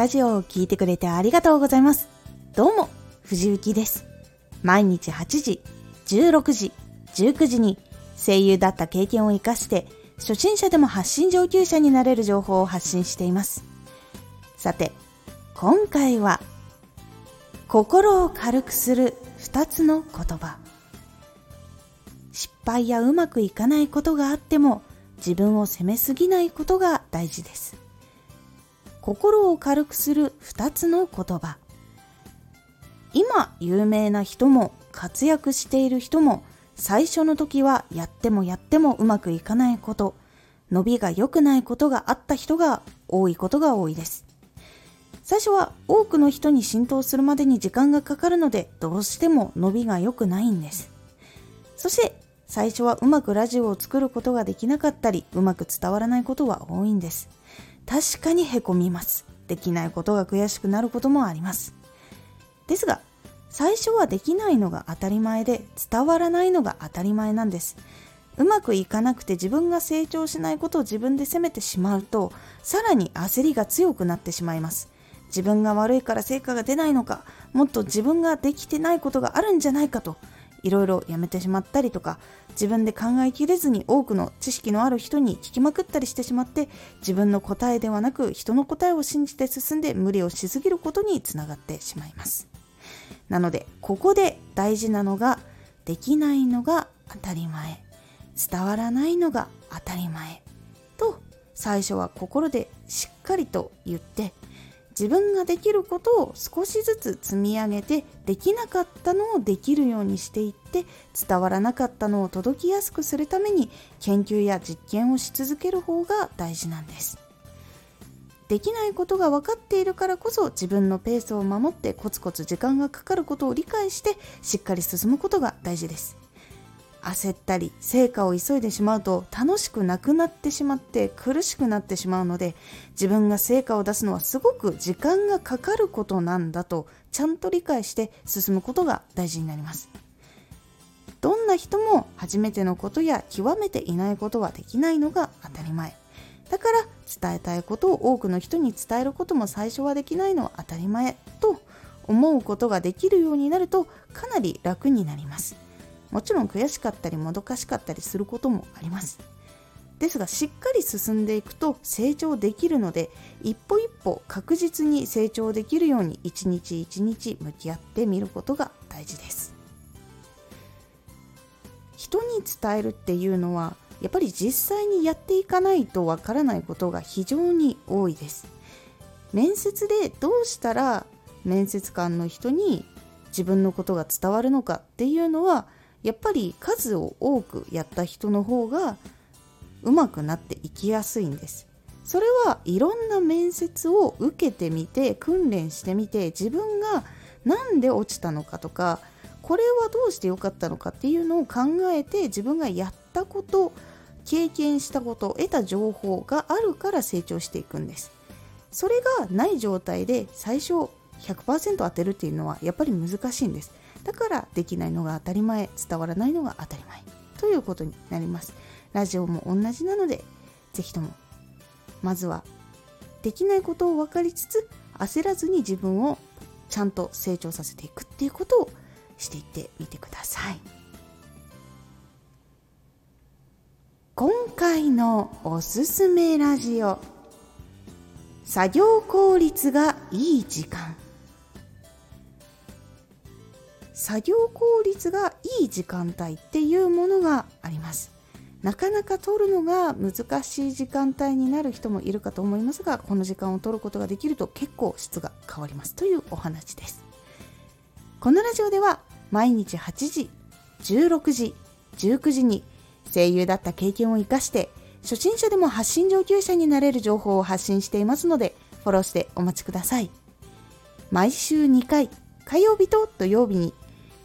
ラジオを聞いてくれてありがとうございます。どうも、藤幸です。毎日8時、16時、19時に声優だった経験を生かして、初心者でも発信上級者になれる情報を発信しています。さて、今回は、心を軽くする2つの言葉。失敗やうまくいかないことがあっても、自分を責めすぎないことが大事です。心を軽くする2つの言葉。今有名な人も活躍している人も最初の時はやってもやってもうまくいかないこと、伸びが良くないことがあった人が多いことが多いです。最初は多くの人に浸透するまでに時間がかかるので、どうしても伸びが良くないんです。そして最初はうまくラジオを作ることができなかったり、うまく伝わらないことは多いんです。確かにへこみます。できないことが悔しくなることもあります。ですが、最初はできないのが当たり前で、伝わらないのが当たり前なんです。うまくいかなくて自分が成長しないことを自分で責めてしまうと、さらに焦りが強くなってしまいます。自分が悪いから成果が出ないのか、もっと自分ができてないことがあるんじゃないかと、いろいろやめてしまったりとか、自分で考えきれずに多くの知識のある人に聞きまくったりしてしまって、自分の答えではなく人の答えを信じて進んで、無理をしすぎることにつながってしまいます。なので、ここで大事なのが、できないのが当たり前、伝わらないのが当たり前と、最初は心でしっかりと言って、自分ができることを少しずつ積み上げて、できなかったのをできるようにしていって、伝わらなかったのを届きやすくするために、研究や実験をし続ける方が大事なんです。できないことが分かっているからこそ、自分のペースを守ってコツコツ時間がかかることを理解して、しっかり進むことが大事です。焦ったり成果を急いでしまうと、楽しくなくなってしまって苦しくなってしまうので、自分が成果を出すのはすごく時間がかかることなんだとちゃんと理解して進むことが大事になります。どんな人も初めてのことや極めていないことはできないのが当たり前だから、伝えたいことを多くの人に伝えることも最初はできないのは当たり前と思うことができるようになると、かなり楽になります。もちろん悔しかったりもどかしかったりすることもあります。ですが、しっかり進んでいくと成長できるので、一歩一歩確実に成長できるように、一日一日向き合ってみることが大事です。人に伝えるっていうのは、やっぱり実際にやっていかないとわからないことが非常に多いです。面接でどうしたら面接官の人に自分のことが伝わるのかっていうのは、やっぱり数を多くやった人の方が上手くなっていきやすいんです。それはいろんな面接を受けてみて、訓練してみて、自分がなんで落ちたのかとか、これはどうしてよかったのかっていうのを考えて、自分がやったこと、経験したこと、得た情報があるから成長していくんです。それがない状態で最初 100% 当てるっていうのはやっぱり難しいんです。だからできないのが当たり前、伝わらないのが当たり前ということになります。ラジオも同じなので、ぜひともまずはできないことを分かりつつ、焦らずに自分をちゃんと成長させていくっていうことをしていってみてください。今回のおすすめラジオ、作業効率がいい時間。作業効率がいい時間帯っていうものがあります。なかなか取るのが難しい時間帯になる人もいるかと思いますが、この時間を取ることができると結構質が変わりますというお話です。このラジオでは毎日8時、16時、19時に声優だった経験を生かして、初心者でも発信上級者になれる情報を発信していますので、フォローしてお待ちください。毎週2回、火曜日と土曜日に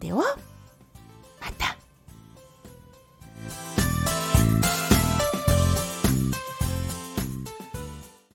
では。